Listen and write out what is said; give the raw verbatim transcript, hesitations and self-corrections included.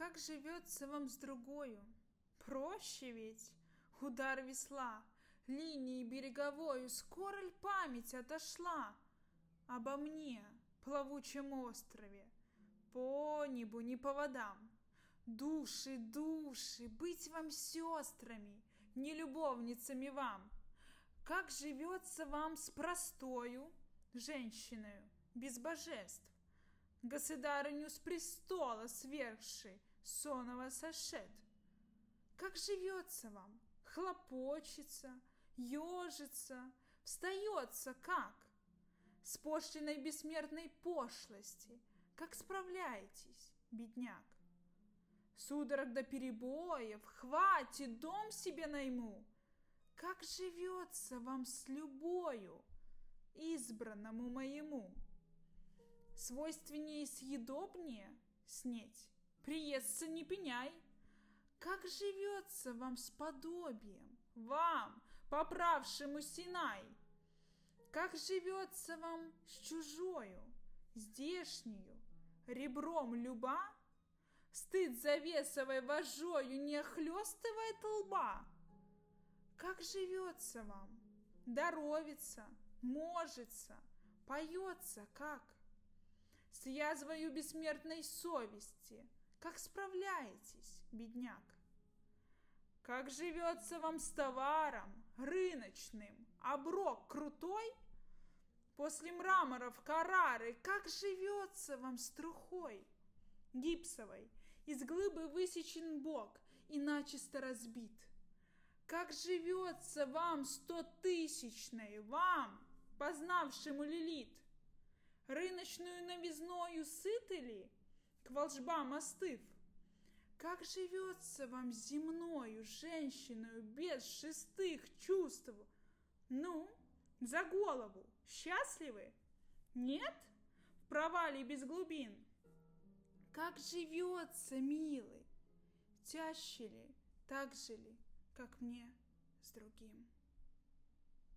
как живется вам с другою? Проще ведь. Удар весла, линии береговою, скоро ль память отошла обо мне, плавучем острове, по небу, не по водам? Души, души, быть вам сестрами, не любовницами вам. Как живется вам с простою женщиною, без божеств, государыню с престола сверши, сонова сошед? Как живется вам? Хлопочется, ежится, встается как? С пошлиной бессмертной пошлости как справляетесь, бедняк? Судорог до перебоев, хватит, дом себе найму. Как живется вам с любою, избранному моему? Свойственнее и съедобнее снеть, приестся не пеняй. Как живется вам с подобием, вам, поправшему Синай? Как живется вам с чужою, здешнюю, ребром люба? Стыд завесовой вожою не охлёстывает лба? Как живется вам, даровится, можется, поется как? С язвою бессмертной совести как справляетесь, бедняк? Как живется вам с товаром рыночным, оброк крутой? После мраморов Каррары как живется вам с трухой гипсовой, из глыбы высечен бок и начисто разбит? Как живется вам стотысячной, вам, познавшему Лилит? Рыночную новизною сыты ли, к волжбам остыв? Как живется вам земною женщиною без шестых чувств? Ну, за голову, счастливы? Нет? В провале без глубин? Как живется, милый? Тяще ли, так же ли, как мне с другим?